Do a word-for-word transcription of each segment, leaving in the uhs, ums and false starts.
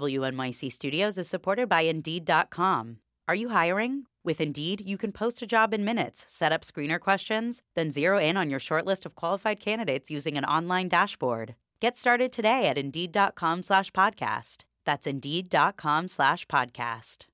W N Y C Studios is supported by Indeed dot com. Are you hiring? With Indeed, you can post a job in minutes, set up screener questions, then zero in on your short list of qualified candidates using an online dashboard. Get started today at Indeed dot com slash podcast. That's Indeed dot com slash podcast.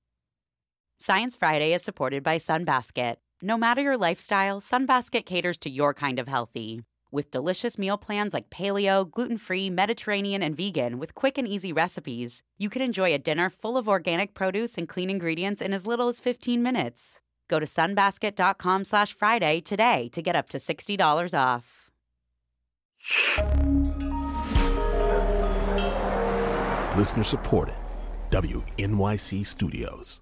Science Friday is supported by Sunbasket. No matter your lifestyle, Sunbasket caters to your kind of healthy. With delicious meal plans like paleo, gluten-free, Mediterranean, and vegan with quick and easy recipes, you can enjoy a dinner full of organic produce and clean ingredients in as little as fifteen minutes. Go to sunbasket dot com slash Friday today to get up to sixty dollars off. Listener supported. W N Y C Studios.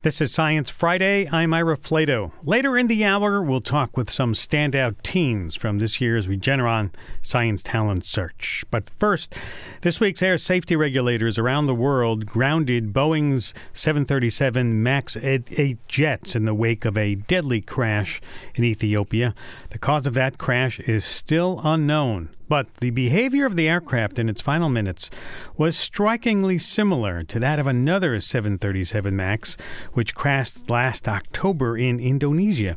This is Science Friday. I'm Ira Flato. Later in the hour, we'll talk with some standout teens from this year's Regeneron Science Talent Search. But first, this week's air safety regulators around the world grounded Boeing's seven thirty-seven MAX eight jets in the wake of a deadly crash in Ethiopia. The cause of that crash is still unknown. But the behavior of the aircraft in its final minutes was strikingly similar to that of another seven thirty-seven MAX, which crashed last October in Indonesia.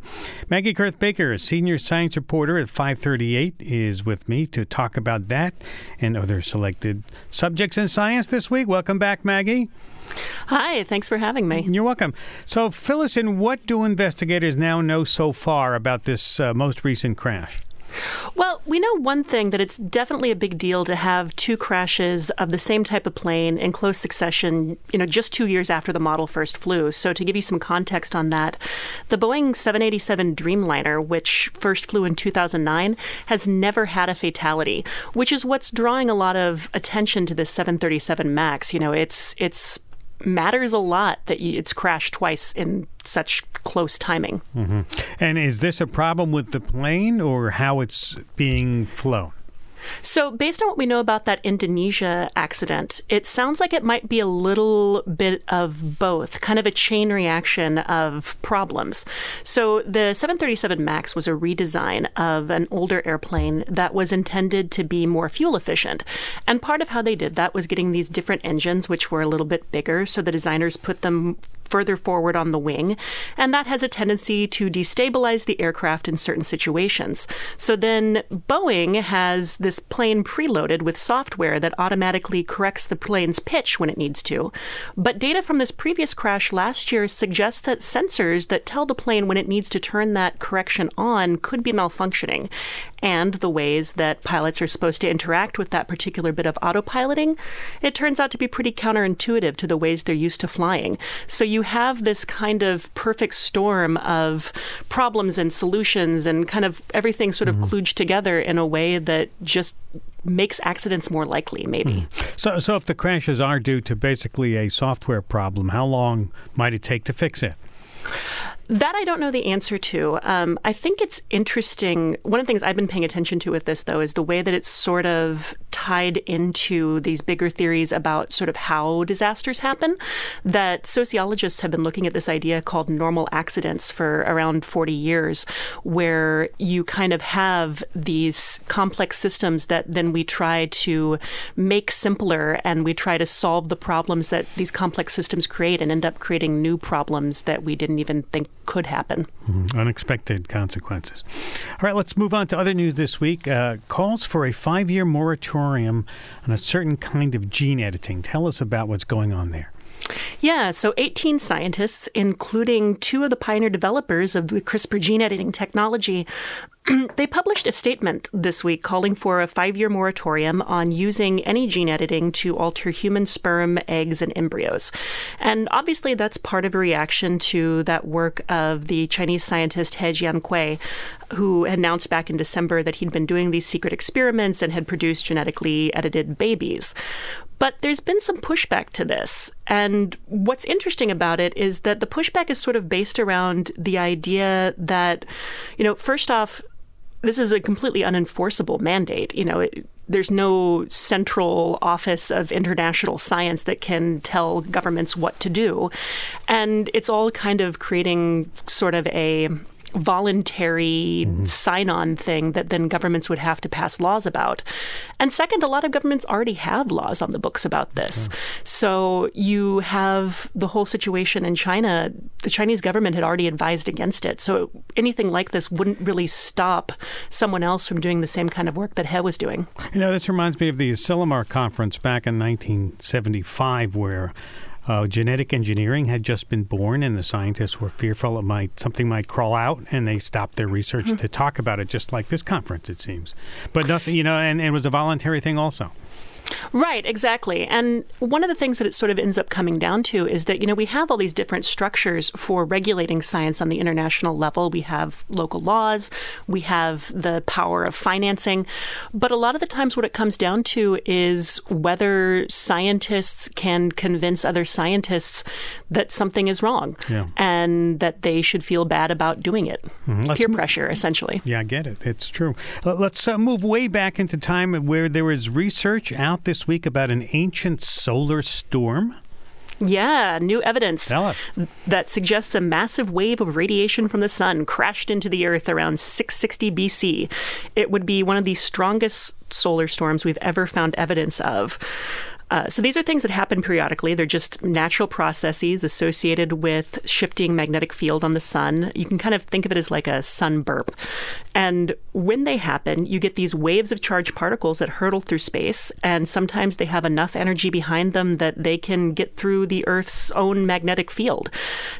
Maggie Koerth-Baker, senior science reporter at five thirty-eight, is with me to talk about that and other selected subjects in science this week. Welcome back, Maggie. Hi, thanks for having me. You're welcome. So fill us in, what do investigators now know so far about this uh, most recent crash? Well, we know one thing, that it's definitely a big deal to have two crashes of the same type of plane in close succession, you know, just two years after the model first flew. So to give you some context on that, the Boeing seven eighty-seven Dreamliner, which first flew in two thousand nine, has never had a fatality, which is what's drawing a lot of attention to this seven thirty-seven MAX. You know, it's it's matters a lot that it's crashed twice in such close timing. Mm-hmm. And is this a problem with the plane or how it's being flown? So based on what we know about that Indonesia accident, it sounds like it might be a little bit of both, kind of a chain reaction of problems. So the seven thirty-seven MAX was a redesign of an older airplane that was intended to be more fuel efficient. And part of how they did that was getting these different engines, which were a little bit bigger. So the designers put them further forward on the wing, and that has a tendency to destabilize the aircraft in certain situations. So then Boeing has this plane preloaded with software that automatically corrects the plane's pitch when it needs to. But data from this previous crash last year suggests that sensors that tell the plane when it needs to turn that correction on could be malfunctioning. And the ways that pilots are supposed to interact with that particular bit of autopiloting, it turns out to be pretty counterintuitive to the ways they're used to flying. So you have this kind of perfect storm of problems and solutions and kind of everything sort of mm-hmm. kludged together in a way that just makes accidents more likely, maybe. Mm. So, so if the crashes are due to basically a software problem, how long might it take to fix it? That I don't know the answer to. Um, I think it's interesting. One of the things I've been paying attention to with this, though, is the way that it's sort of tied into these bigger theories about sort of how disasters happen, that sociologists have been looking at this idea called normal accidents for around forty years, where you kind of have these complex systems that then we try to make simpler, and we try to solve the problems that these complex systems create and end up creating new problems that we didn't even think could happen. Mm-hmm. Unexpected consequences. All right, let's move on to other news this week. Uh, calls for a five-year moratorium on a certain kind of gene editing. Tell us about what's going on there. Yeah, so eighteen scientists, including two of the pioneer developers of the CRISPR gene editing technology, they published a statement this week calling for a five-year moratorium on using any gene editing to alter human sperm, eggs, and embryos. And obviously, that's part of a reaction to that work of the Chinese scientist He Jiankui, who announced back in December that he'd been doing these secret experiments and had produced genetically edited babies. But there's been some pushback to this. And what's interesting about it is that the pushback is sort of based around the idea that, you know, first off, this is a completely unenforceable mandate. You know, it, there's no central office of international science that can tell governments what to do. And it's all kind of creating sort of a voluntary mm-hmm. sign-on thing that then governments would have to pass laws about. And second, a lot of governments already have laws on the books about this. Yeah. So you have the whole situation in China. The Chinese government had already advised against it. So anything like this wouldn't really stop someone else from doing the same kind of work that He was doing. You know, this reminds me of the Asilomar Conference back in nineteen seventy-five, where Uh, genetic engineering had just been born, and the scientists were fearful it might something might crawl out, and they stopped their research mm-hmm. to talk about it, just like this conference, it seems. But nothing, you know, and, and it was a voluntary thing also. Right, exactly. And one of the things that it sort of ends up coming down to is that, you know, we have all these different structures for regulating science on the international level. We have local laws. We have the power of financing. But a lot of the times what it comes down to is whether scientists can convince other scientists that something is wrong yeah. and that they should feel bad about doing it. Mm-hmm. Peer move. pressure, essentially. Yeah, I get it. It's true. Let's uh, move way back into time where there is research out this week about an ancient solar storm. Yeah, new evidence that suggests a massive wave of radiation from the sun crashed into the Earth around six sixty B C. It would be one of the strongest solar storms we've ever found evidence of. Uh, so these are things that happen periodically. They're just natural processes associated with shifting magnetic field on the sun. You can kind of think of it as like a sun burp. And when they happen, you get these waves of charged particles that hurtle through space. And sometimes they have enough energy behind them that they can get through the Earth's own magnetic field.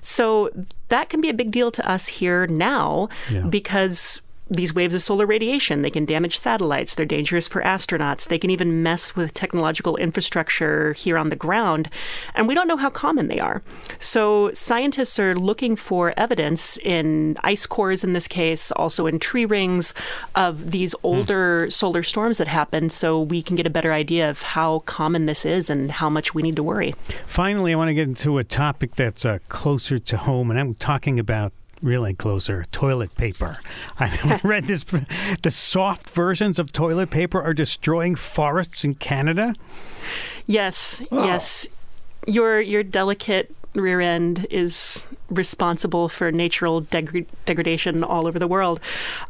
So that can be a big deal to us here now yeah. because these waves of solar radiation, they can damage satellites. They're dangerous for astronauts. They can even mess with technological infrastructure here on the ground. And we don't know how common they are. So scientists are looking for evidence in ice cores in this case, also in tree rings, of these older mm. solar storms that happened, so we can get a better idea of how common this is and how much we need to worry. Finally, I want to get into a topic that's uh, closer to home, and I'm talking about really closer, toilet paper. I read this. The soft versions of toilet paper are destroying forests in Canada. Yes, oh. yes. Your your delicate rear end is responsible for natural deg- degradation all over the world.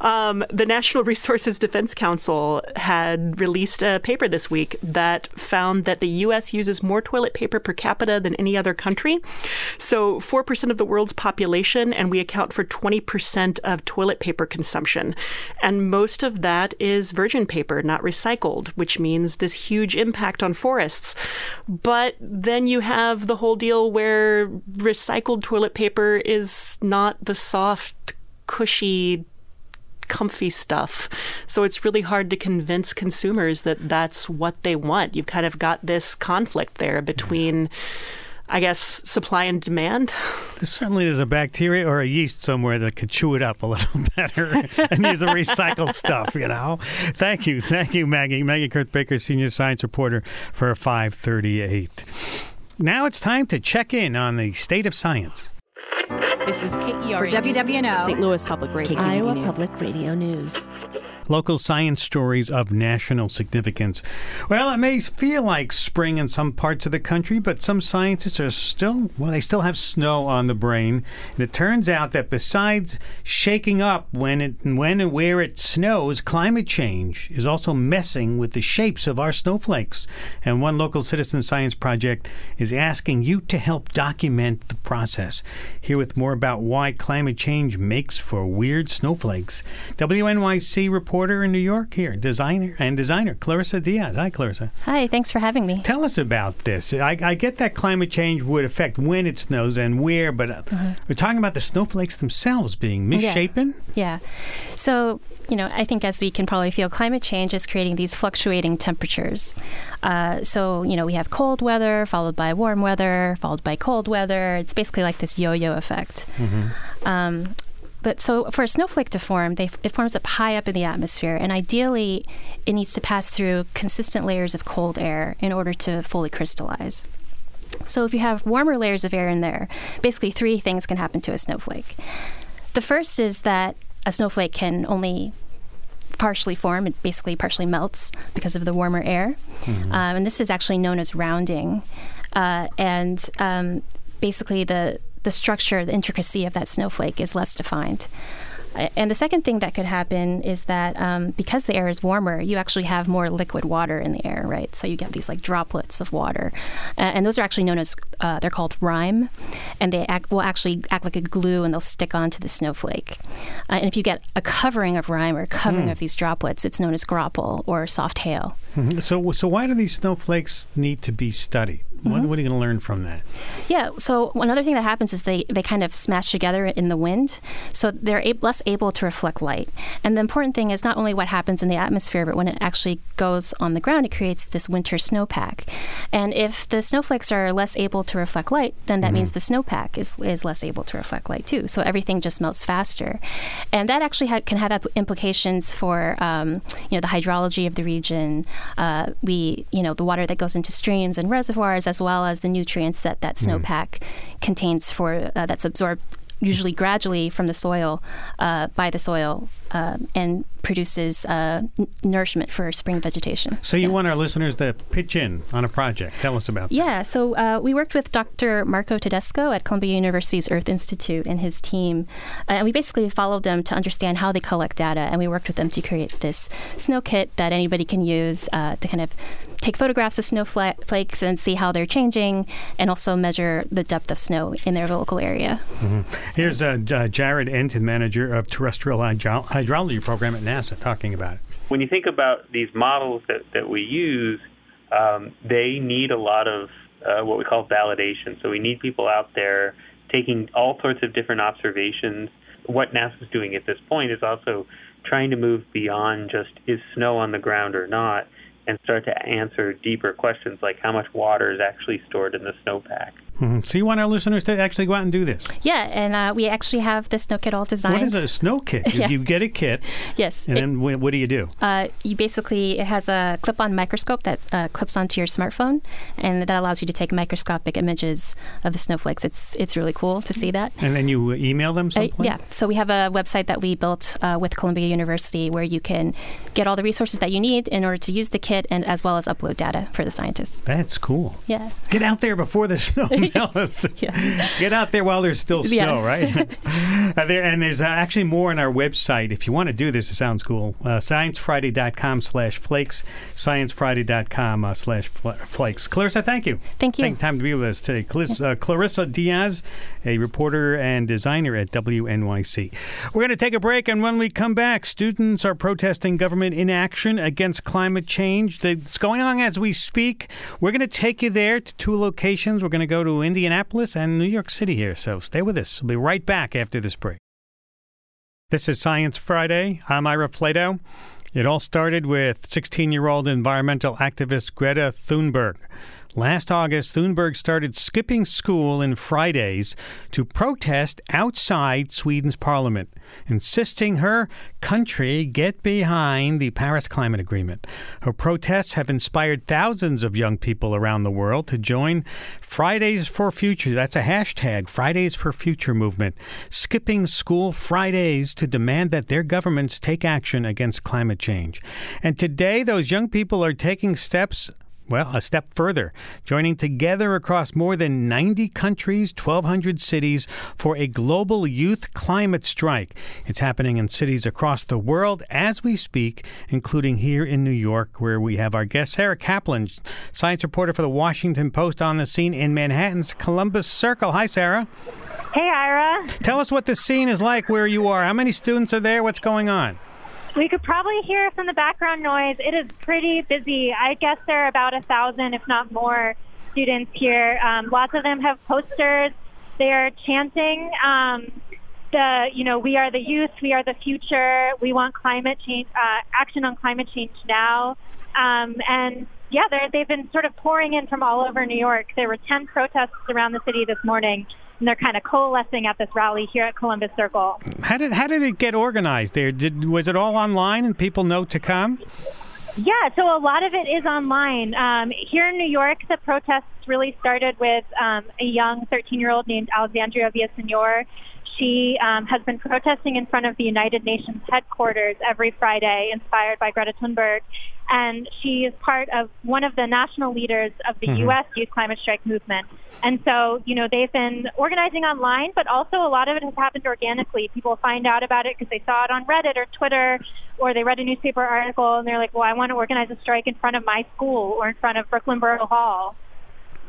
Um, the National Resources Defense Council had released a paper this week that found that the U S uses more toilet paper per capita than any other country. So four percent of the world's population, and we account for twenty percent of toilet paper consumption. And most of that is virgin paper, not recycled, which means this huge impact on forests. But then you have the whole deal where recycled toilet paper is not the soft, cushy, comfy stuff. So it's really hard to convince consumers that that's what they want. You've kind of got this conflict there between, I guess, supply and demand. Certainly there's a bacteria or a yeast somewhere that could chew it up a little better and use the recycled stuff, you know. Thank you. Thank you, Maggie. Maggie Koerth-Baker, senior science reporter for five thirty-eight. Now it's time to check in on the state of science. This is K E R for W W N O, Saint Louis Public Radio, Iowa Public Radio News. Local science stories of national significance. Well, it may feel like spring in some parts of the country, but some scientists are still, well, they still have snow on the brain. And it turns out that besides shaking up when it, when and where it snows, climate change is also messing with the shapes of our snowflakes. And one local citizen science project is asking you to help document the process. Here with more about why climate change makes for weird snowflakes, W N Y C reporter Reporter in New York here, designer and designer, Clarissa Diaz. Hi, Clarissa. Hi, thanks for having me. Tell us about this. I, I get that climate change would affect when it snows and where, but mm-hmm. we're talking about the snowflakes themselves being misshapen? Yeah. yeah. So, you know, I think as we can probably feel, climate change is creating these fluctuating temperatures. Uh, so, you know, we have cold weather, followed by warm weather, followed by cold weather. It's basically like this yo-yo effect. Mm-hmm. Um, But so for a snowflake to form, they, it forms up high up in the atmosphere. And ideally, it needs to pass through consistent layers of cold air in order to fully crystallize. So if you have warmer layers of air in there, basically three things can happen to a snowflake. The first is that a snowflake can only partially form. It basically partially melts because of the warmer air. Mm-hmm. Um, and this is actually known as rounding. Uh, and um, basically the... the structure, the intricacy of that snowflake is less defined. And the second thing that could happen is that um, because the air is warmer, you actually have more liquid water in the air, right? So you get these like droplets of water. Uh, and those are actually known as, uh, they're called rime. And they act, will actually act like a glue, and they'll stick onto the snowflake. Uh, and if you get a covering of rime or a covering mm. of these droplets, it's known as grapple or soft hail. Mm-hmm. So, so why do these snowflakes need to be studied? What, what are you going to learn from that? Yeah, so another thing that happens is they, they kind of smash together in the wind, so they're ab- less able to reflect light. And the important thing is not only what happens in the atmosphere, but when it actually goes on the ground, it creates this winter snowpack. And if the snowflakes are less able to reflect light, then that mm-hmm. means the snowpack is, is less able to reflect light too. So everything just melts faster. And that actually ha- can have ap- implications for um, you know, the hydrology of the region, uh, we, you know, the water that goes into streams and reservoirs, as well as the nutrients that that snowpack mm. contains for uh, that's absorbed usually gradually from the soil uh, by the soil uh, and produces uh, n- nourishment for spring vegetation. So you yeah. want our listeners to pitch in on a project. Tell us about that. Yeah, so uh, we worked with Doctor Marco Tedesco at Columbia University's Earth Institute and his team, uh, and we basically followed them to understand how they collect data, and we worked with them to create this snow kit that anybody can use uh, to kind of take photographs of snowflakes and see how they're changing, and also measure the depth of snow in their local area. Mm-hmm. So. Here's uh, J- Jared Enton, manager of Terrestrial Hydro- Hydrology Program at NASA, talking about it. When you think about these models that, that we use, um, they need a lot of uh, what we call validation. So we need people out there taking all sorts of different observations. What NASA's doing at this point is also trying to move beyond just is snow on the ground or not, and start to answer deeper questions like how much water is actually stored in the snowpack. Mm-hmm. So you want our listeners to actually go out and do this? Yeah, and uh, we actually have the snow kit all designed. What is a snow kit? You, yeah. you get a kit. Yes. And it, then w- what do you do? Uh, you basically, it has a clip-on microscope that uh, clips onto your smartphone, and that allows you to take microscopic images of the snowflakes. It's it's really cool to see that. And then you email them someplace? Uh, yeah. So we have a website that we built uh, with Columbia University where you can get all the resources that you need in order to use the kit, and as well as upload data for the scientists. That's cool. Yeah. Get out there before the snow. Yeah. Get out there while there's still snow, yeah. right? uh, there, and there's uh, actually more on our website. If you want to do this, it sounds cool. Uh, sciencefriday.com slash flakes, sciencefriday.com uh, slash flakes. Clarissa, thank you. Thank you. Thank you time to be with us today. Clis- uh, Clarissa Diaz, a reporter and designer at W N Y C. We're going to take a break, and when we come back, students are protesting government inaction against climate change. It's going on as we speak. We're going to take you there to two locations. We're going to go to Indianapolis and New York City here, so stay with us. We'll be right back after this break. This is Science Friday. I'm Ira Flato. It all started with sixteen-year-old environmental activist Greta Thunberg. Last August, Thunberg started skipping school in Fridays to protest outside Sweden's parliament, insisting her country get behind the Paris Climate Agreement. Her protests have inspired thousands of young people around the world to join Fridays for Future. That's a hashtag, Fridays for Future movement, skipping school Fridays to demand that their governments take action against climate change. And today, those young people are taking steps Well, a step further, joining together across more than ninety countries, twelve hundred cities, for a global youth climate strike. It's happening in cities across the world as we speak, including here in New York, where we have our guest, Sarah Kaplan, science reporter for the Washington Post, on the scene in Manhattan's Columbus Circle. Hi, Sarah. Hey, Ira. Tell us what the scene is like where you are. How many students are there? What's going on? We could probably hear some of the background noise. It is pretty busy. I guess there are about a thousand, if not more, students here. Um, lots of them have posters. They are chanting um, the, you know, we are the youth, we are the future, we want climate change, uh, action on climate change now. Um, and yeah, they've been sort of pouring in from all over New York. There were ten protests around the city this morning, and they're kind of coalescing at this rally here at Columbus Circle. How did how did it get organized there? Did, was it all online and people know to come? Yeah, so a lot of it is online. Um, here in New York, the protests really started with um, a young thirteen-year-old named Alexandria Villasenor, She um, has been protesting in front of the United Nations headquarters every Friday, inspired by Greta Thunberg. And she is part of one of the national leaders of the mm-hmm. U S Youth Climate Strike movement. And so, you know, they've been organizing online, but also a lot of it has happened organically. People find out about it because they saw it on Reddit or Twitter, or they read a newspaper article, and they're like, well, I want to organize a strike in front of my school or in front of Brooklyn Borough Hall.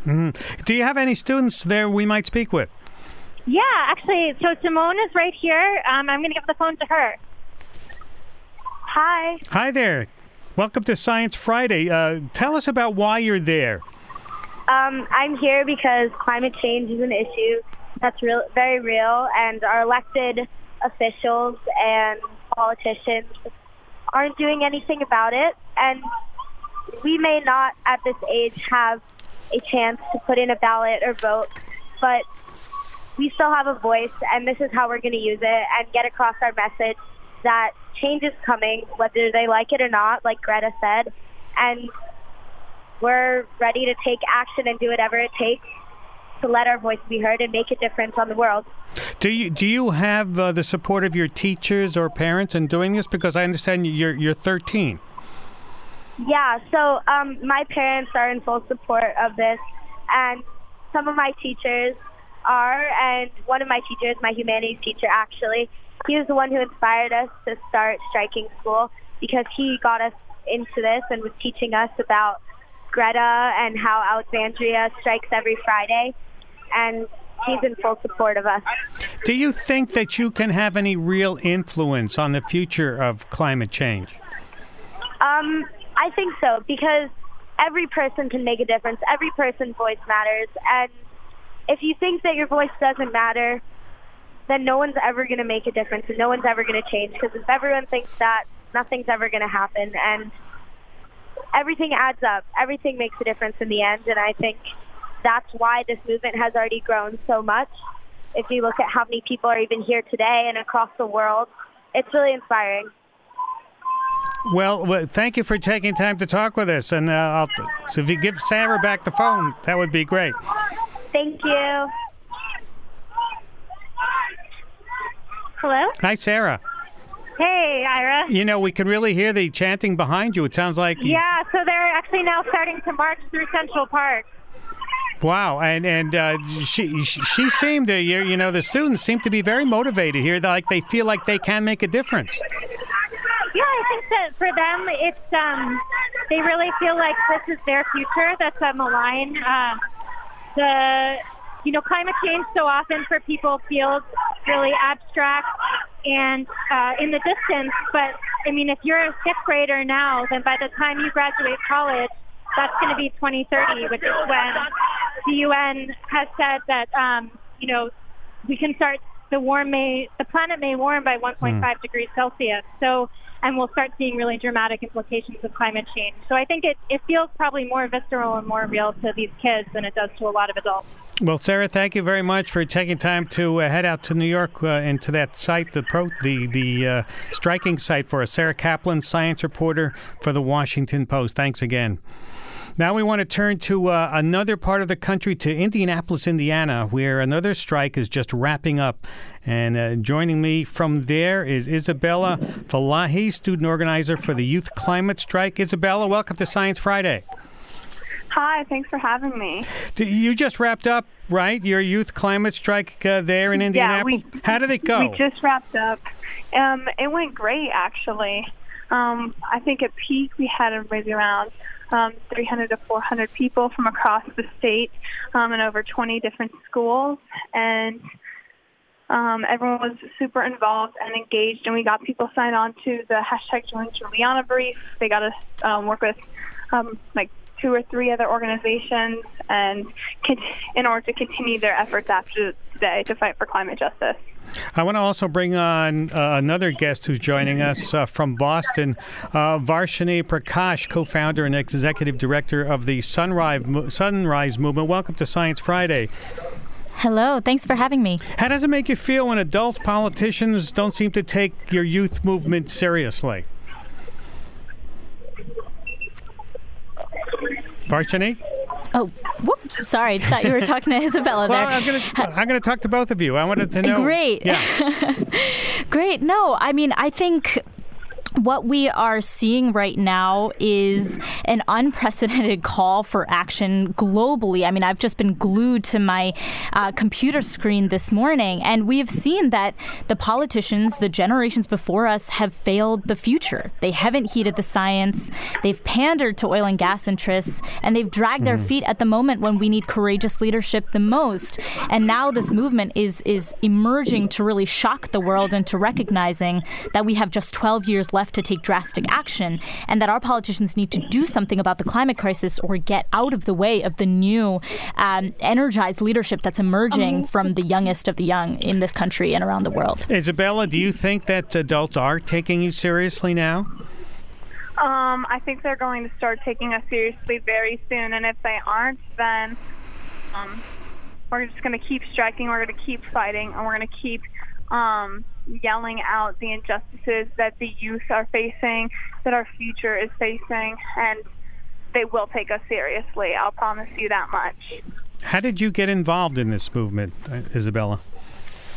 Mm-hmm. Do you have any students there we might speak with? Yeah, actually, so Simone is right here. Um, I'm going to give the phone to her. Hi. Hi there. Welcome to Science Friday. Uh, tell us about why you're there. Um, I'm here because climate change is an issue that's real, very real, and our elected officials and politicians aren't doing anything about it. And we may not, at this age, have a chance to put in a ballot or vote, but we still have a voice, and this is how we're going to use it and get across our message that change is coming, whether they like it or not, like Greta said, and we're ready to take action and do whatever it takes to let our voice be heard and make a difference on the world. Do you do you have uh, the support of your teachers or parents in doing this? Because I understand you're you're thirteen. Yeah, so um, my parents are in full support of this, and some of my teachers are, and one of my teachers, my humanities teacher actually, he was the one who inspired us to start Striking School, because he got us into this and was teaching us about Greta and how Alexandria strikes every Friday, and he's in full support of us. Do you think that you can have any real influence on the future of climate change? Um, I think so, because every person can make a difference. Every person's voice matters, and if you think that your voice doesn't matter, then no one's ever going to make a difference and no one's ever going to change, because if everyone thinks that, nothing's ever going to happen, and everything adds up. Everything makes a difference in the end, and I think that's why this movement has already grown so much. If you look at how many people are even here today and across the world, it's really inspiring. Well, thank you for taking time to talk with us, and uh, I'll, so if you give Sarah back the phone, that would be great. Thank you. Hello? Hi, Sarah. Hey, Ira. You know, we can really hear the chanting behind you. It sounds like... Yeah, so they're actually now starting to march through Central Park. Wow, and and uh, she she seemed to, you know, the students seem to be very motivated here. They're like, they feel like they can make a difference. Yeah, I think that for them, it's um, they really feel like this is their future that's on the line. Uh, the, you know, climate change so often for people feels really abstract and uh, in the distance, but I mean, if you're a fifth grader now, then by the time you graduate college, that's going to be twenty thirty, which is when the U N has said that, um, you know, we can start the warm may, the planet may warm by one point five mm. degrees Celsius. So, and we'll start seeing really dramatic implications of climate change. So I think it, it feels probably more visceral and more real to these kids than it does to a lot of adults. Well, Sarah, thank you very much for taking time to uh, head out to New York uh, and to that site, the pro- the, the uh, striking site for us. Sarah Kaplan, science reporter for The Washington Post. Thanks again. Now we want to turn to uh, another part of the country, to Indianapolis, Indiana, where another strike is just wrapping up. And uh, joining me from there is Isabella Falahi, student organizer for the Youth Climate Strike. Isabella, welcome to Science Friday. Hi, thanks for having me. You just wrapped up, right, your youth climate strike uh, there in Indianapolis? Yeah, we, how did it go? We just wrapped up. Um, it went great, actually. Um, I think at peak we had maybe around um, three hundred to four hundred people from across the state um, in over twenty different schools. And um, everyone was super involved and engaged, and we got people signed on to the hashtag Join Juliana brief. They got us um, work with, um, like, two or three other organizations, and in order to continue their efforts after today to fight for climate justice. I want to also bring on uh, another guest who's joining us uh, from Boston, uh, Varshini Prakash, co-founder and executive director of the Sunrise, Sunrise Movement. Welcome to Science Friday. Hello. Thanks for having me. How does it make you feel when adult politicians don't seem to take your youth movement seriously? Varshini? Oh, whoop. Sorry, thought you were talking to Isabella well, there. I'm going to I'm going to talk to both of you. I wanted to know. Great. Yeah. Great. No, I mean, I think what we are seeing right now is an unprecedented call for action globally. I mean, I've just been glued to my uh, computer screen this morning, and we have seen that the politicians, the generations before us, have failed the future. They haven't heeded the science. They've pandered to oil and gas interests, and they've dragged mm. their feet at the moment when we need courageous leadership the most. And now this movement is is emerging to really shock the world into recognizing that we have just twelve years left to take drastic action, and that our politicians need to do something about the climate crisis or get out of the way of the new um, energized leadership that's emerging from the youngest of the young in this country and around the world. Isabella, do you think that adults are taking you seriously now? Um, I think they're going to start taking us seriously very soon, and if they aren't, then um, we're just going to keep striking, we're going to keep fighting, and we're going to keep um, yelling out the injustices that the youth are facing, that our future is facing, and they will take us seriously. I'll promise you that much. How did you get involved in this movement, Isabella?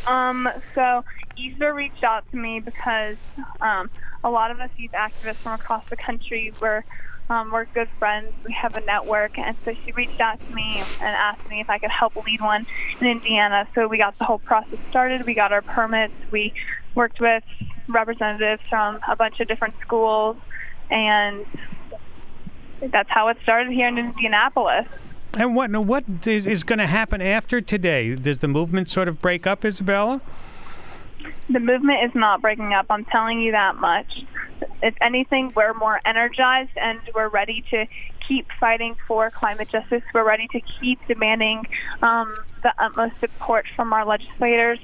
Um, so Isabella reached out to me because um, a lot of us youth activists from across the country were um, we're good friends. We have a network, and so she reached out to me and asked me if I could help lead one in Indiana. So we got the whole process started. We got our permits. We worked with representatives from a bunch of different schools, and that's how it started here in Indianapolis. And what what is, is going to happen after today? Does the movement sort of break up, Isabella? The movement is not breaking up. I'm telling you that much. If anything, we're more energized, and we're ready to keep fighting for climate justice. We're ready to keep demanding um, the utmost support from our legislators.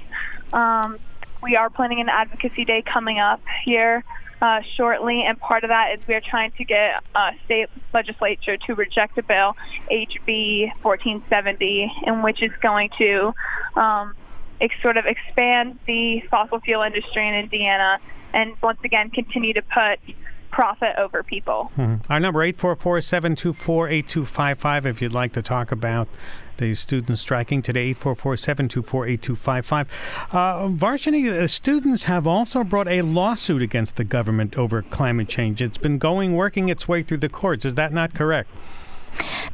Um, we are planning an advocacy day coming up here uh, shortly, and part of that is we're trying to get uh, state legislature to reject a bill, H B fourteen seventy, in which it's going to um, ex- sort of expand the fossil fuel industry in Indiana, and once again, continue to put profit over people. Mm-hmm. Our number, eight four four, seven two four, eight two five five, if you'd like to talk about the students striking today, eight four four, seven two four, eight two five five. Uh, Varshini, uh, students have also brought a lawsuit against the government over climate change. It's been going, working its way through the courts. Is that not correct?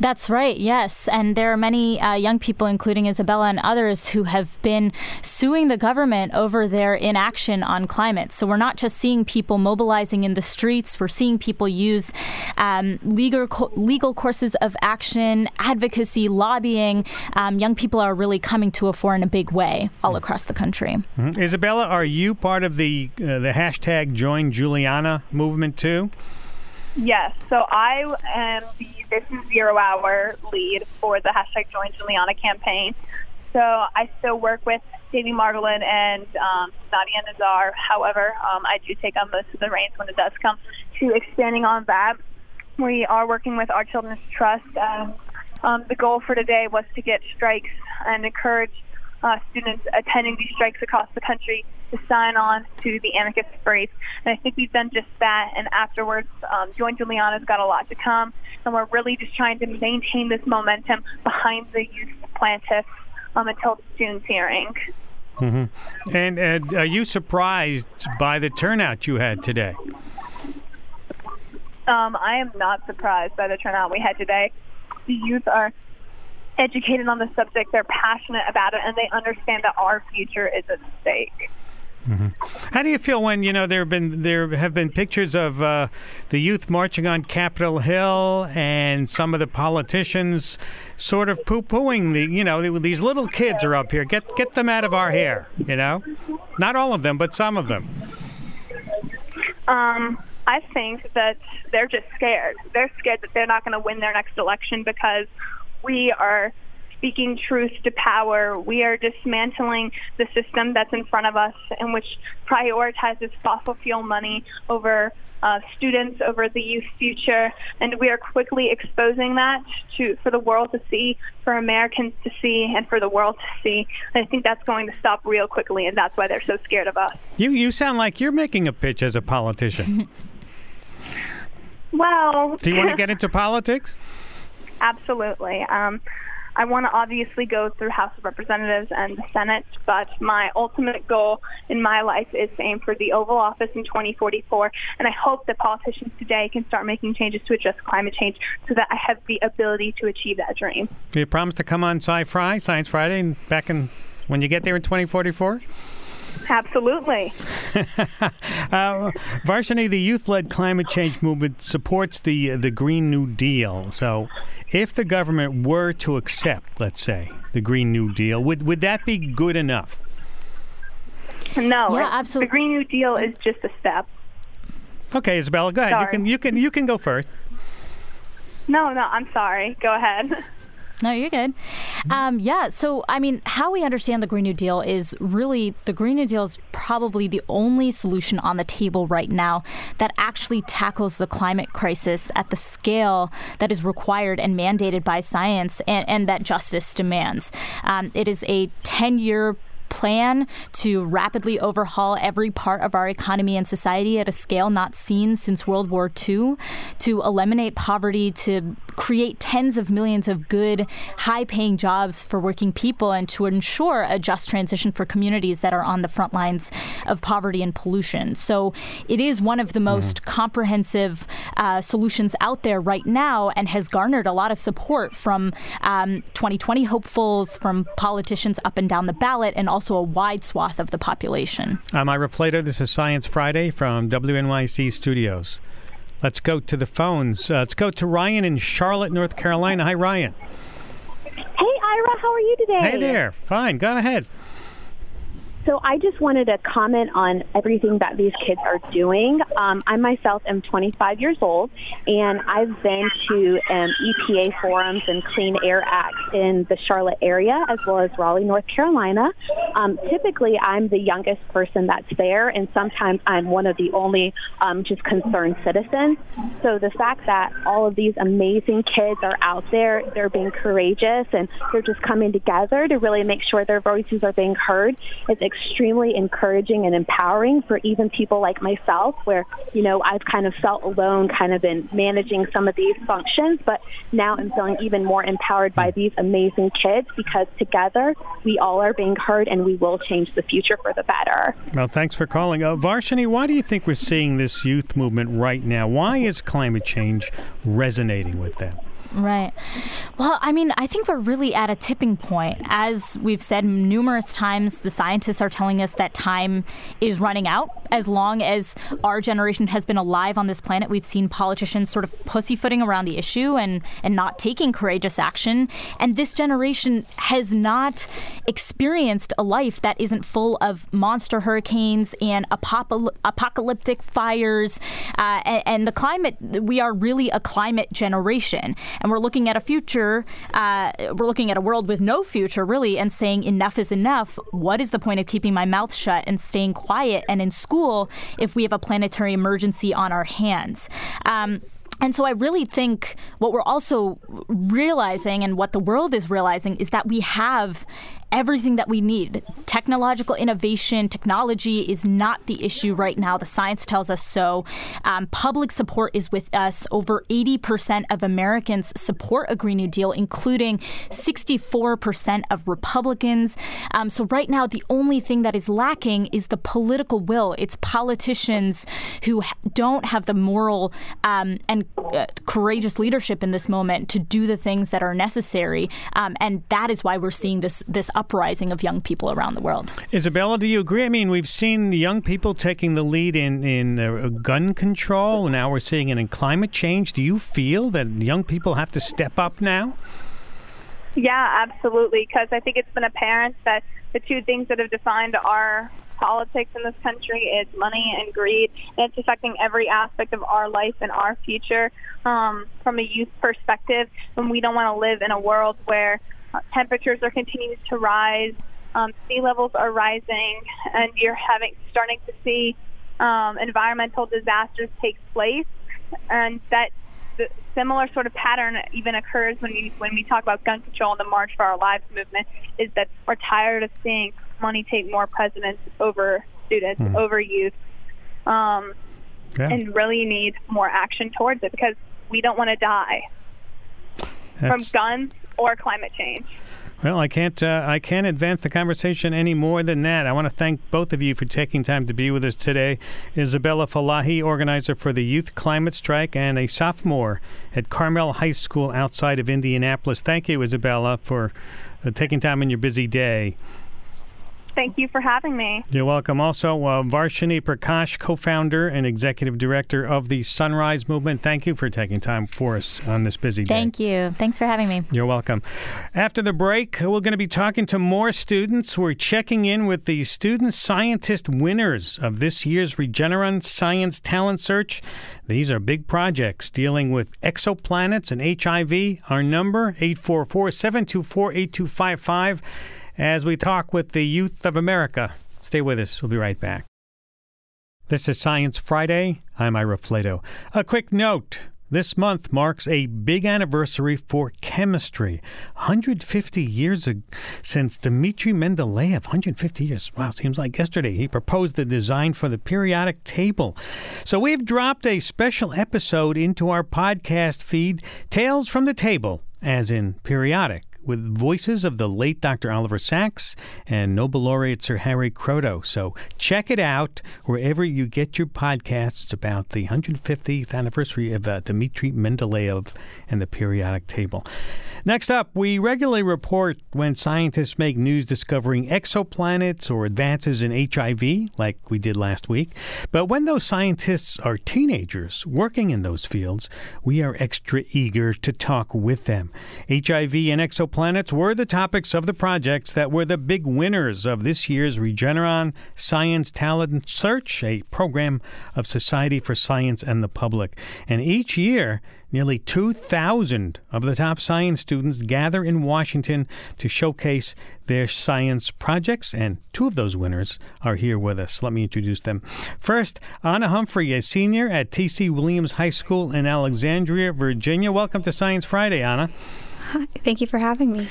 That's right, yes. And there are many uh, young people, including Isabella and others, who have been suing the government over their inaction on climate. So we're not just seeing people mobilizing in the streets. We're seeing people use um, legal co- legal courses of action, advocacy, lobbying. Um, young people are really coming to the fore in a big way all across the country. Mm-hmm. Isabella, are you part of the uh, the hashtag Join Juliana movement too? Yes, so I am the This is Zero Hour lead for the hashtag Join Juliana campaign. So I still work with Davey Margolin and um, Nadia Nazar. However, um, I do take on most of the reins when it does come to expanding on that. We are working with Our Children's Trust. Um, um, the goal for today was to get strikes and encourage uh, students attending these strikes across the country to sign on to the amicus brief. And I think we've done just that. And afterwards, um, Join Juliana's got a lot to come. And we're really just trying to maintain this momentum behind the youth plaintiffs um, until June's hearing. Mm-hmm. And, and are you surprised by the turnout you had today? Um, I am not surprised by the turnout we had today. The youth are educated on the subject, they're passionate about it, and they understand that our future is at stake. Mm-hmm. How do you feel when, you know, there have been there have been pictures of uh, the youth marching on Capitol Hill and some of the politicians sort of poo-pooing the, you know, these little kids are up here. Get get them out of our hair, you know? Not all of them, but some of them. Um, I think that they're just scared. They're scared that they're not going to win their next election because we are speaking truth to power. We are dismantling the system that's in front of us and which prioritizes fossil fuel money over uh, students, over the youth future. And we are quickly exposing that to for the world to see, for Americans to see, and for the world to see. And I think that's going to stop real quickly, and that's why they're so scared of us. You, you sound like you're making a pitch as a politician. Well... Do you want to get into politics? Absolutely. Um, I want to obviously go through House of Representatives and the Senate, but my ultimate goal in my life is to aim for the Oval Office in twenty forty-four, and I hope that politicians today can start making changes to address climate change so that I have the ability to achieve that dream. You promised to come on Sci-Fri, Science Friday, and back in, when you get there in twenty forty-four? Absolutely. uh, Varshini, the youth-led climate change movement supports the the Green New Deal. So if the government were to accept, let's say, the Green New Deal, would, would that be good enough? No. Yeah, absolutely. The Green New Deal is just a step. Okay, Isabella, go ahead. Sorry. You can you can you can go first. No, no, I'm sorry. Go ahead. No, you're good. Um, yeah, so, I mean, how we understand the Green New Deal is really, the Green New Deal is probably the only solution on the table right now that actually tackles the climate crisis at the scale that is required and mandated by science and, and that justice demands. Um, it is a ten-year plan to rapidly overhaul every part of our economy and society at a scale not seen since World War Two, to eliminate poverty, to create tens of millions of good, high-paying jobs for working people, and to ensure a just transition for communities that are on the front lines of poverty and pollution. So it is one of the most mm. comprehensive uh, solutions out there right now, and has garnered a lot of support from um, twenty twenty hopefuls, from politicians up and down the ballot, and also also a wide swath of the population. I'm Ira Flater. This is Science Friday from W N Y C Studios. Let's go to the phones. Uh, let's go to Ryan in Charlotte, North Carolina. Hi, Ryan. Hey, Ira. How are you today? Hey there. Fine. Go ahead. So I just wanted to comment on everything that these kids are doing. Um, I myself am twenty-five years old, and I've been to um, E P A forums and Clean Air Acts in the Charlotte area, as well as Raleigh, North Carolina. Um, typically, I'm the youngest person that's there, and sometimes I'm one of the only um, just concerned citizens. So the fact that all of these amazing kids are out there, they're being courageous, and they're just coming together to really make sure their voices are being heard is extremely encouraging and empowering for even people like myself, where, you know, I've kind of felt alone kind of in managing some of these functions, but now I'm feeling even more empowered by these amazing kids, because together we all are being heard and we will change the future for the better. Well, thanks for calling. Uh, Varshini, why do you think we're seeing this youth movement right now? Why is climate change resonating with them? Right. Well, I mean, I think we're really at a tipping point. As we've said numerous times, the scientists are telling us that time is running out. As long as our generation has been alive on this planet, we've seen politicians sort of pussyfooting around the issue and, and not taking courageous action. And this generation has not experienced a life that isn't full of monster hurricanes and apop- apocalyptic fires. Uh, and, and the climate, we are really a climate generation. And we're looking at a future, uh, we're looking at a world with no future, really, and saying enough is enough. What is the point of keeping my mouth shut and staying quiet and in school if we have a planetary emergency on our hands? Um, And so I really think what we're also realizing, and what the world is realizing, is that we have everything that we need. Technological innovation, technology is not the issue right now. The science tells us so. Um, public support is with us. Over eighty percent of Americans support a Green New Deal, including sixty-four percent of Republicans. Um, so right now, the only thing that is lacking is the political will. It's politicians who don't have the moral um, and Uh, courageous leadership in this moment to do the things that are necessary. Um, and that is why we're seeing this this uprising of young people around the world. Isabella, do you agree? I mean, we've seen young people taking the lead in, in uh, gun control, and now we're seeing it in climate change. Do you feel that young people have to step up now? Yeah, absolutely, because I think it's been apparent that the two things that have defined our politics in this country is money and greed, and it's affecting every aspect of our life and our future um, from a youth perspective. And we don't want to live in a world where temperatures are continuing to rise, um, sea levels are rising, and you're having starting to see um, environmental disasters take place, and that the similar sort of pattern even occurs when we when we talk about gun control and the March for Our Lives movement. Is that we're tired of seeing money take more precedence over students, mm. over youth, um, yeah. and really need more action towards it, because we don't want to die That's... from guns or climate change. Well, I can't uh, I can't advance the conversation any more than that. I want to thank both of you for taking time to be with us today. Isabella Falahi, organizer for the Youth Climate Strike and a sophomore at Carmel High School outside of Indianapolis. Thank you, Isabella, for uh, taking time in your busy day. Thank you for having me. You're welcome. Also, uh, Varshini Prakash, co-founder and executive director of the Sunrise Movement. Thank you for taking time for us on this busy day. Thank you. Thanks for having me. You're welcome. After the break, we're going to be talking to more students. We're checking in with the student scientist winners of this year's Regeneron Science Talent Search. These are big projects dealing with exoplanets and H I V. Our number, eight four four, seven two four, eight two five five. As we talk with the youth of America. Stay with us. We'll be right back. This is Science Friday. I'm Ira Flato. A quick note. This month marks a big anniversary for chemistry. one hundred fifty years since Dmitri Mendeleev. one hundred fifty years. Wow, seems like yesterday. He proposed the design for the periodic table. So we've dropped a special episode into our podcast feed, Tales from the Table, as in periodic, with voices of the late Doctor Oliver Sacks and Nobel laureate Sir Harry Kroto. So check it out wherever you get your podcasts about the one hundred fiftieth anniversary of uh, Dmitri Mendeleev and the periodic table. Next up, we regularly report when scientists make news discovering exoplanets or advances in H I V, like we did last week. But when those scientists are teenagers working in those fields, we are extra eager to talk with them. H I V and exoplanets planets were the topics of the projects that were the big winners of this year's Regeneron Science Talent Search, a program of Society for Science and the Public. And each year, nearly two thousand of the top science students gather in Washington to showcase their science projects, and two of those winners are here with us. Let me introduce them. First, Anna Humphrey, a senior at T C. Williams High School in Alexandria, Virginia. Welcome to Science Friday, Anna. Hi, thank you for having me.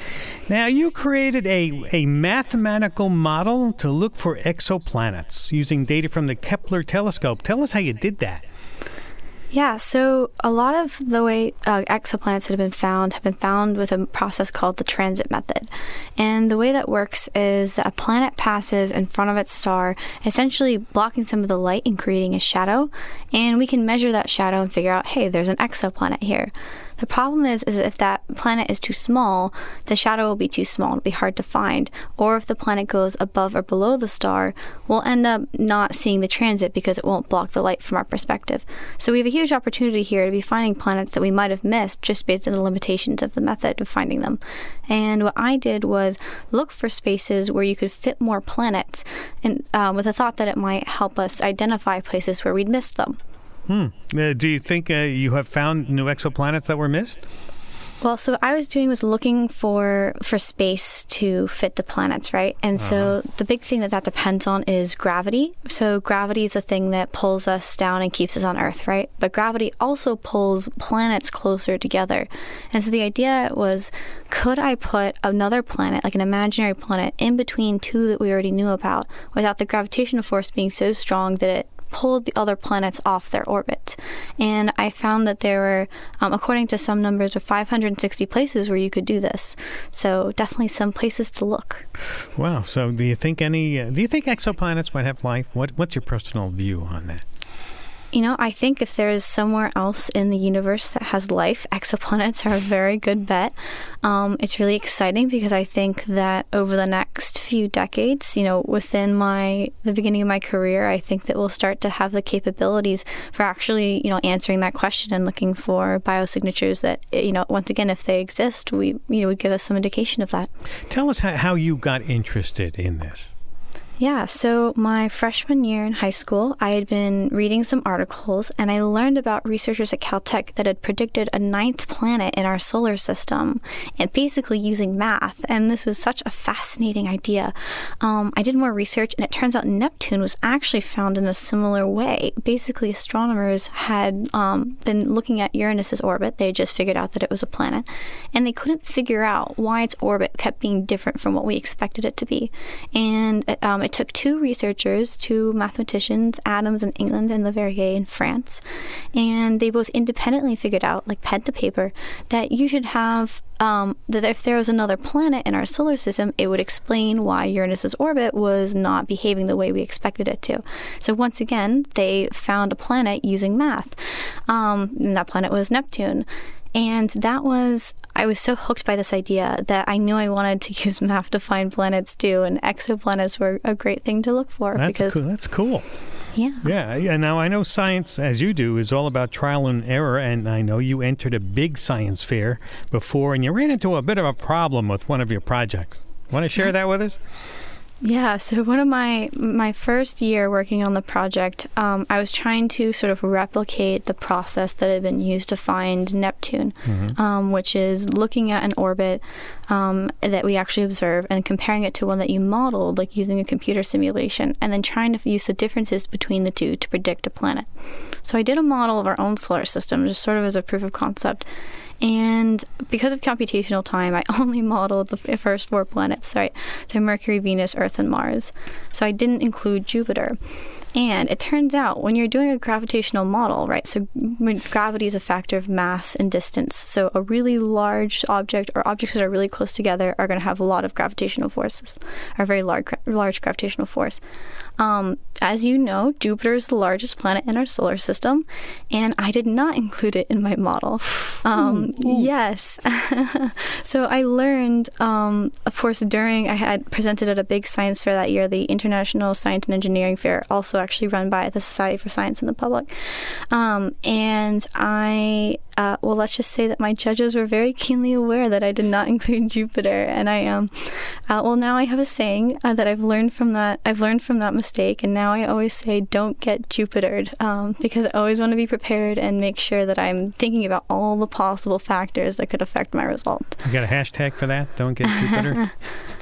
Now, you created a, a mathematical model to look for exoplanets using data from the Kepler telescope. Tell us how you did that. Yeah, so a lot of the way uh, exoplanets that have been found have been found with a process called the transit method. And the way that works is that a planet passes in front of its star, essentially blocking some of the light and creating a shadow. And we can measure that shadow and figure out, hey, there's an exoplanet here. The problem is, is if that planet is too small, the shadow will be too small. It'll be hard to find. Or if the planet goes above or below the star, we'll end up not seeing the transit because it won't block the light from our perspective. So we have a huge opportunity here to be finding planets that we might have missed just based on the limitations of the method of finding them. And what I did was look for spaces where you could fit more planets, and um, with the thought that it might help us identify places where we'd missed them. Hmm. Uh, do you think uh, you have found new exoplanets that were missed? Well, so what I was doing was looking for for space to fit the planets, right? And uh-huh. so the big thing that that depends on is gravity. So gravity is the thing that pulls us down and keeps us on Earth, right? But gravity also pulls planets closer together. And so the idea was, could I put another planet, like an imaginary planet, in between two that we already knew about without the gravitational force being so strong that it pulled the other planets off their orbit? And I found that there were, um, according to some numbers, of five hundred sixty places where you could do this. So definitely some places to look. Wow. So do you think any? Uh, do you think exoplanets might have life? What What's your personal view on that? You know, I think if there is somewhere else in the universe that has life, exoplanets are a very good bet. Um, it's really exciting because I think that over the next few decades, you know, within my the beginning of my career, I think that we'll start to have the capabilities for actually, you know, answering that question and looking for biosignatures that, you know, once again, if they exist, we you know would give us some indication of that. Tell us how, how you got interested in this. Yeah, so my freshman year in high school, I had been reading some articles, and I learned about researchers at Caltech that had predicted a ninth planet in our solar system, and basically using math, and this was such a fascinating idea. Um, I did more research, and it turns out Neptune was actually found in a similar way. Basically, astronomers had um, been looking at Uranus's orbit. They had just figured out that it was a planet, and they couldn't figure out why its orbit kept being different from what we expected it to be, and um, it It took two researchers, two mathematicians, Adams in England and Leverrier in France, and they both independently figured out, like pen to paper, that you should have, um, that if there was another planet in our solar system, it would explain why Uranus's orbit was not behaving the way we expected it to. So once again, they found a planet using math, um, and that planet was Neptune. And that was, I was so hooked by this idea that I knew I wanted to use math to find planets too, and exoplanets were a great thing to look for. That's because cool. That's cool. Yeah. Yeah. And now I know science, as you do, is all about trial and error, and I know you entered a big science fair before, and you ran into a bit of a problem with one of your projects. Want to share that with us? Yeah, so one of my my first year working on the project, um, I was trying to sort of replicate the process that had been used to find Neptune, mm-hmm. um, which is looking at an orbit um, that we actually observe and comparing it to one that you modeled, like using a computer simulation, and then trying to use the differences between the two to predict a planet. So I did a model of our own solar system, just sort of as a proof of concept. And because of computational time, I only modeled the first four planets, right? So Mercury, Venus, Earth, and Mars. So I didn't include Jupiter. And it turns out when you're doing a gravitational model, right? So gravity is a factor of mass and distance. So a really large object or objects that are really close together are going to have a lot of gravitational forces, or very large, large gravitational force. Um, as you know, Jupiter is the largest planet in our solar system, and I did not include it in my model. Um, yes. So I learned, um, of course, during, I had presented at a big science fair that year, the International Science and Engineering Fair, also actually run by the Society for Science and the Public. Um, and I, uh, well, let's just say that my judges were very keenly aware that I did not include Jupiter. And I, um, uh, well, now I have a saying uh, that I've learned from that, I've learned from that mistake. And now I always say, don't get Jupitered, um, because I always want to be prepared and make sure that I'm thinking about all the possible factors that could affect my result. You got a hashtag for that? Don't get Jupiter?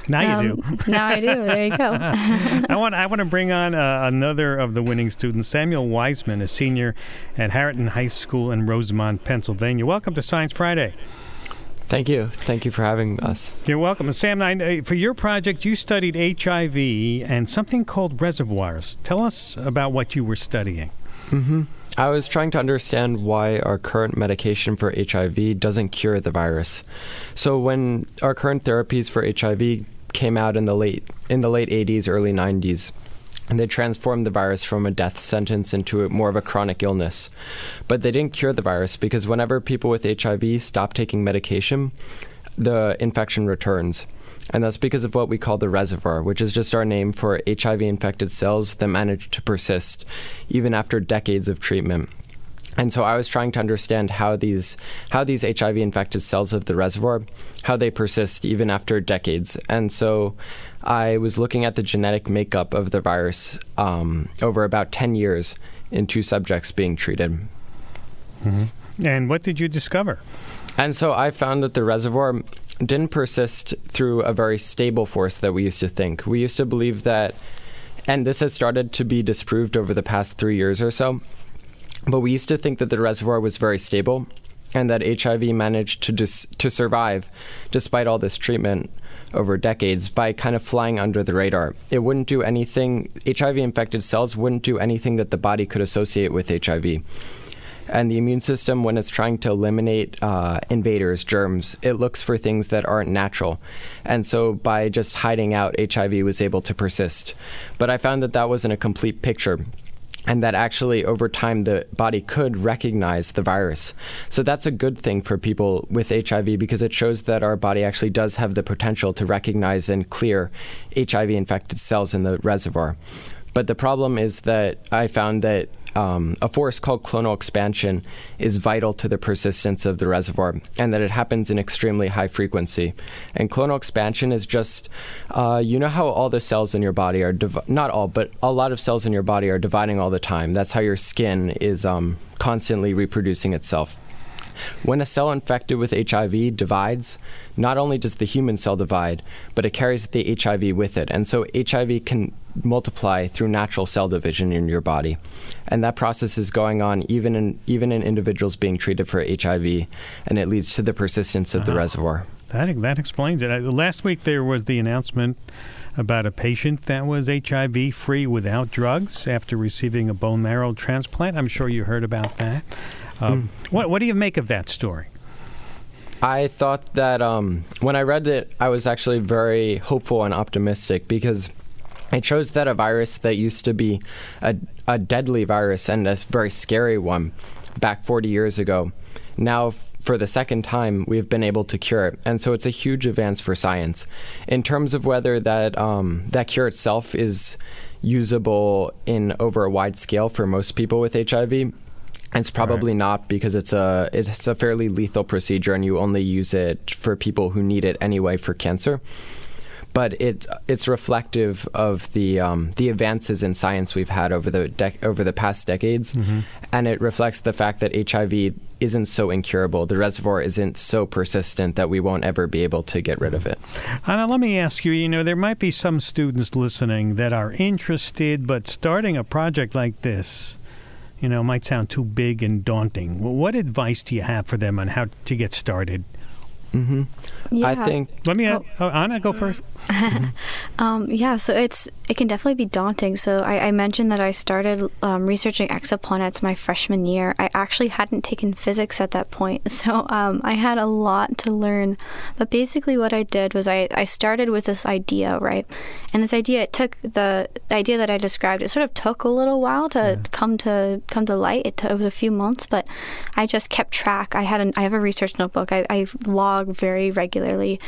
Now um, you do. Now I do. There you go. I want I want to bring on uh, another of the winning students, Samuel Wiseman, a senior at Harriton High School in Rosemont, Pennsylvania. Welcome to Science Friday. Thank you. Thank you for having us. You're welcome. And Sam, I, for your project, you studied H I V and something called reservoirs. Tell us about what you were studying. Mm-hmm. I was trying to understand why our current medication for H I V doesn't cure the virus. So when our current therapies for H I V came out in the late in the late eighties, early nineties, and they transformed the virus from a death sentence into a, more of a chronic illness. But they didn't cure the virus because whenever people with H I V stop taking medication, the infection returns. And that's because of what we call the reservoir, which is just our name for H I V-infected cells that manage to persist even after decades of treatment. And so I was trying to understand how these how these H I V-infected cells of the reservoir, how they persist even after decades. And so I was looking at the genetic makeup of the virus um, over about ten years in two subjects being treated. Mm-hmm. And what did you discover? And so I found that the reservoir didn't persist through a very stable force that we used to think. We used to believe that, and this has started to be disproved over the past three years or so, but we used to think that the reservoir was very stable and that H I V managed to dis- to survive despite all this treatment over decades by kind of flying under the radar. It wouldn't do anything, H I V-infected cells wouldn't do anything that the body could associate with H I V. And the immune system, when it's trying to eliminate uh, invaders, germs, it looks for things that aren't natural. And so by just hiding out, H I V was able to persist. But I found that that wasn't a complete picture, and that actually over time the body could recognize the virus. So that's a good thing for people with H I V because it shows that our body actually does have the potential to recognize and clear H I V-infected cells in the reservoir. But the problem is that I found that Um, a force called clonal expansion is vital to the persistence of the reservoir, and that it happens in extremely high frequency. And clonal expansion is just, uh, you know how all the cells in your body are, div- not all, but a lot of cells in your body are dividing all the time. That's how your skin is um, constantly reproducing itself. When a cell infected with H I V divides, not only does the human cell divide, but it carries the H I V with it. And so H I V can multiply through natural cell division in your body. And that process is going on even in even in individuals being treated for H I V, and it leads to the persistence of uh-huh. the reservoir. That, that explains it. I, last week there was the announcement about a patient that was H I V-free without drugs after receiving a bone marrow transplant. I'm sure you heard about that. Um, mm. What What do you make of that story? I thought that um, when I read it, I was actually very hopeful and optimistic because it shows that a virus that used to be a, a deadly virus and a very scary one back forty years ago, now for the second time, we've been able to cure it. And so it's a huge advance for science. In terms of whether that um, that cure itself is usable in over a wide scale for most people with H I V, it's probably right. not because it's a it's a fairly lethal procedure and you only use it for people who need it anyway for cancer. But it it's reflective of the um, the advances in science we've had over the dec- over the past decades, mm-hmm. and it reflects the fact that H I V isn't so incurable. The reservoir isn't so persistent that we won't ever be able to get rid of it. Anna, let me ask you, you know, there might be some students listening that are interested, but starting a project like this, you know, might sound too big and daunting. What advice do you have for them on how to get started? Mm-hmm. Yeah. I think. Let me add, oh. Oh, Anna, go first. mm-hmm. um, yeah, so it's it can definitely be daunting. So I, I mentioned that I started um, researching exoplanets my freshman year. I actually hadn't taken physics at that point, so um, I had a lot to learn. But basically, what I did was I, I started with this idea, right? And this idea, it took the idea that I described. It sort of took a little while to yeah. come to come to light. It, t- it was a few months, but I just kept track. I had an I have a research notebook. I, I logged. Very regularly,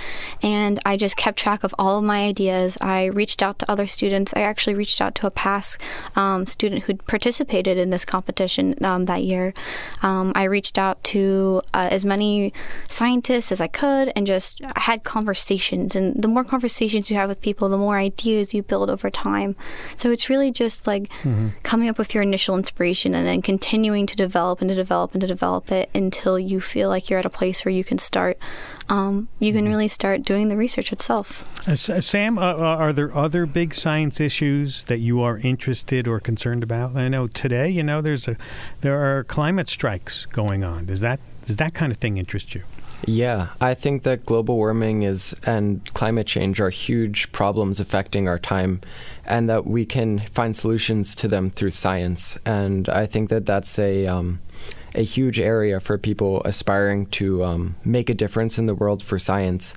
and I just kept track of all of my ideas. I reached out to other students. I actually reached out to a past um, student who'd participated in this competition um, that year. Um, I reached out to uh, as many scientists as I could and just had conversations. And the more conversations you have with people, the more ideas you build over time. So it's really just like mm-hmm. coming up with your initial inspiration and then continuing to develop and to develop and to develop it until you feel like you're at a place where you can start. Um, you can really start doing the research itself. Uh, Sam, uh, are there other big science issues that you are interested or concerned about? I know today, you know, there's a there are climate strikes going on. Does that does that kind of thing interest you? Yeah, I think that global warming is and climate change are huge problems affecting our time, and that we can find solutions to them through science. And I think that that's a um, a huge area for people aspiring to um, make a difference in the world for science.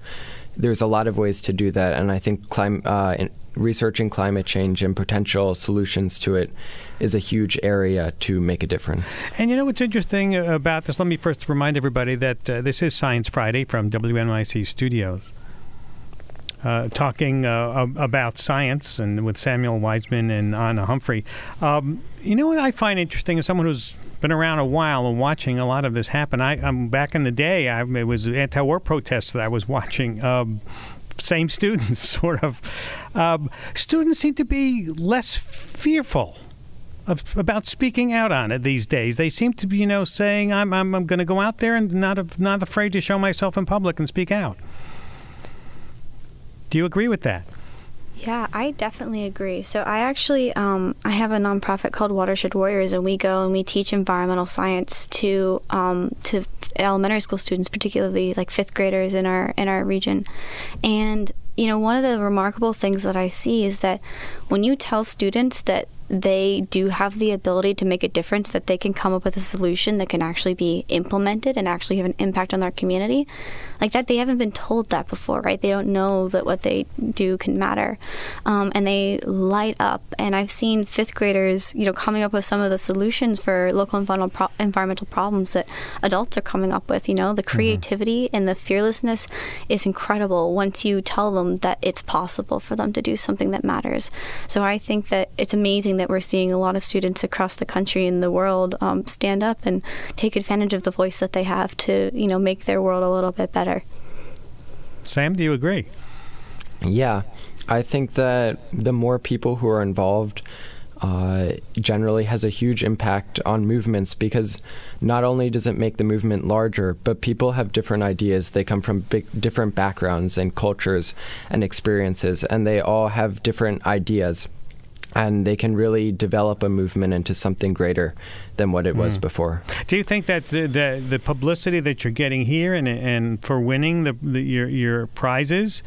There's a lot of ways to do that, and I think clim- uh, in researching climate change and potential solutions to it is a huge area to make a difference. And you know what's interesting about this, let me first remind everybody that uh, this is Science Friday from W N Y C Studios. Uh, talking uh, about science and with Samuel Wiseman and Anna Humphrey. Um, you know what I find interesting as someone who's been around a while and watching a lot of this happen. I, I'm back in the day. I, it was anti-war protests that I was watching. Um, same students, sort of. Um, students seem to be less fearful of, about speaking out on it these days. They seem to be, you know, saying I'm I'm, I'm going to go out there and not not afraid to show myself in public and speak out. Do you agree with that? Yeah, I definitely agree. So I actually, um, I have a nonprofit called Watershed Warriors, and we go and we teach environmental science to um, to elementary school students, particularly like fifth graders in our in our region. And you know, one of the remarkable things that I see is that when you tell students that they do have the ability to make a difference, that they can come up with a solution that can actually be implemented and actually have an impact on their community, like that they haven't been told that before, right? They don't know that what they do can matter. Um, and they light up. And I've seen fifth graders, you know, coming up with some of the solutions for local environmental, pro- environmental problems that adults are coming up with. You know, the creativity mm-hmm. and the fearlessness is incredible once you tell them that it's possible for them to do something that matters. So I think that it's amazing that we're seeing a lot of students across the country and the world um, stand up and take advantage of the voice that they have to, you know, make their world a little bit better. Sam, do you agree? Yeah, I think that the more people who are involved uh, generally has a huge impact on movements because not only does it make the movement larger, but people have different ideas. They come from big, different backgrounds and cultures and experiences, and they all have different ideas. and they can really develop a movement into something greater than what it mm. was before. Do you think that the, the the publicity that you're getting here and and for winning the, the your your prizes,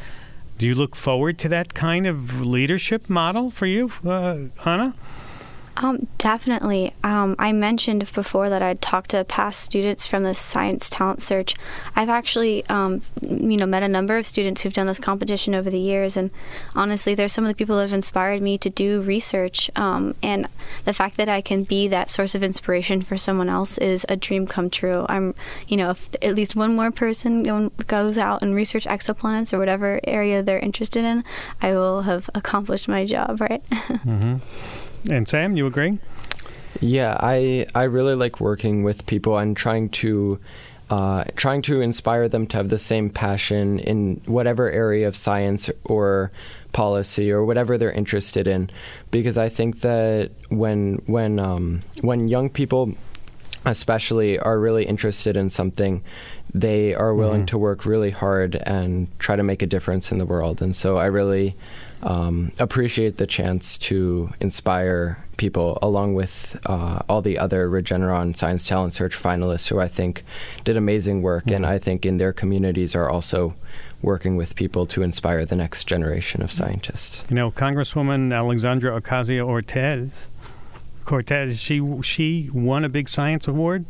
do you look forward to that kind of leadership model for you, uh, Anna? Um, definitely. Um, I mentioned before that I'd talked to past students from the Science Talent Search. I've actually, um, you know, met a number of students who've done this competition over the years, and honestly, they're some of the people that have inspired me to do research. Um, and the fact that I can be that source of inspiration for someone else is a dream come true. I'm, you know, if at least one more person goes out and research exoplanets or whatever area they're interested in, I will have accomplished my job, right? Mm-hmm. And Sam, you agree? Yeah, I I really like working with people and trying to uh, trying to inspire them to have the same passion in whatever area of science or policy or whatever they're interested in, because I think that when when um, when young people, especially, are really interested in something, they are willing mm-hmm. to work really hard and try to make a difference in the world. And so I really um, appreciate the chance to inspire people, along with uh, all the other Regeneron Science Talent Search finalists who I think did amazing work. Mm-hmm. And I think in their communities are also working with people to inspire the next generation of scientists. You know, Congresswoman Alexandria Ocasio-Cortez, Cortez, she she won a big science award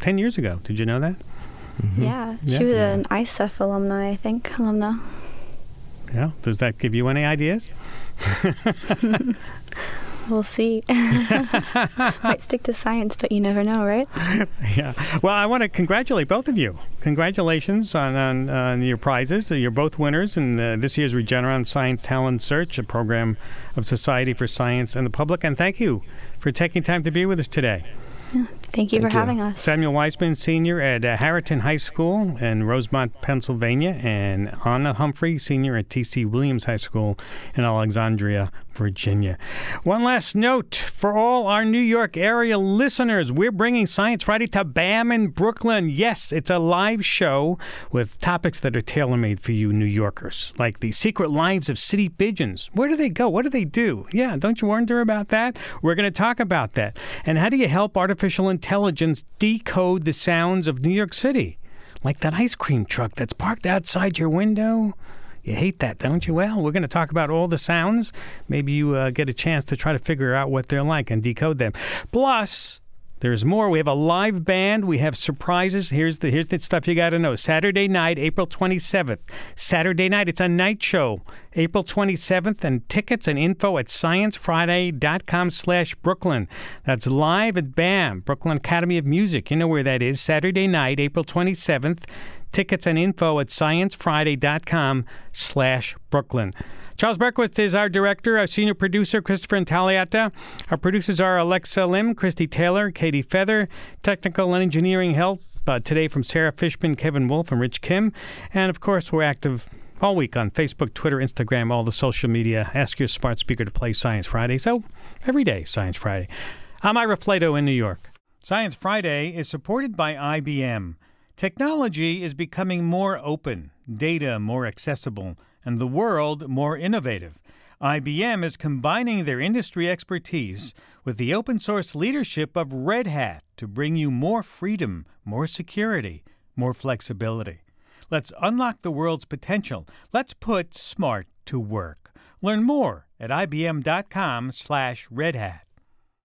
ten years ago. Did you know that? Mm-hmm. Yeah, yeah, she was yeah. an I S F alumni, I think, alumna. Yeah, does that give you any ideas? We'll see. Might stick to science, but you never know, right? Yeah. Well, I want to congratulate both of you. Congratulations on, on, on your prizes. You're both winners in uh, this year's Regeneron Science Talent Search, a program of Society for Science and the Public. And thank you for taking time to be with us today. Yeah. Thank you Thank for you. having us. Samuel Wiseman, Senior at uh, Harriton High School in Rosemont, Pennsylvania, and Anna Humphrey, Senior at T C Williams High School in Alexandria, Virginia. One last note for all our New York area listeners. We're bringing Science Friday to BAM in Brooklyn. Yes, it's a live show with topics that are tailor-made for you New Yorkers, like the secret lives of city pigeons. Where do they go? What do they do? Yeah, don't you wonder about that? We're going to talk about that. And how do you help artificial intelligence Intelligence decode the sounds of New York City, like that ice cream truck that's parked outside your window. You hate that, don't you? Well, we're going to talk about all the sounds. Maybe you uh, get a chance to try to figure out what they're like and decode them. Plus, there's more. We have a live band. We have surprises. Here's the here's the stuff you got to know. Saturday night, April twenty-seventh. Saturday night, it's a night show, April twenty-seventh, and tickets and info at sciencefriday dot com slash Brooklyn. That's live at BAM, Brooklyn Academy of Music. You know where that is. Saturday night, April twenty-seventh. Tickets and info at sciencefriday dot com slash Brooklyn. Charles Berquist is our director, our senior producer, Christopher Intagliata. Our producers are Alexa Lim, Christy Taylor, Katie Feather, technical and engineering help uh, today from Sarah Fishman, Kevin Wolf, and Rich Kim. And, of course, we're active all week on Facebook, Twitter, Instagram, all the social media. Ask your smart speaker to play Science Friday. So every day, Science Friday. I'm Ira Flato in New York. Science Friday is supported by I B M. Technology is becoming more open, data more accessible, and the world more innovative. I B M is combining their industry expertise with the open source leadership of Red Hat to bring you more freedom, more security, more flexibility. Let's unlock the world's potential. Let's put smart to work. Learn more at I B M dot com slash Red Hat.